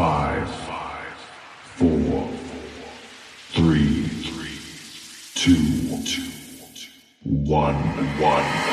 5, 4, 3, 2, 1.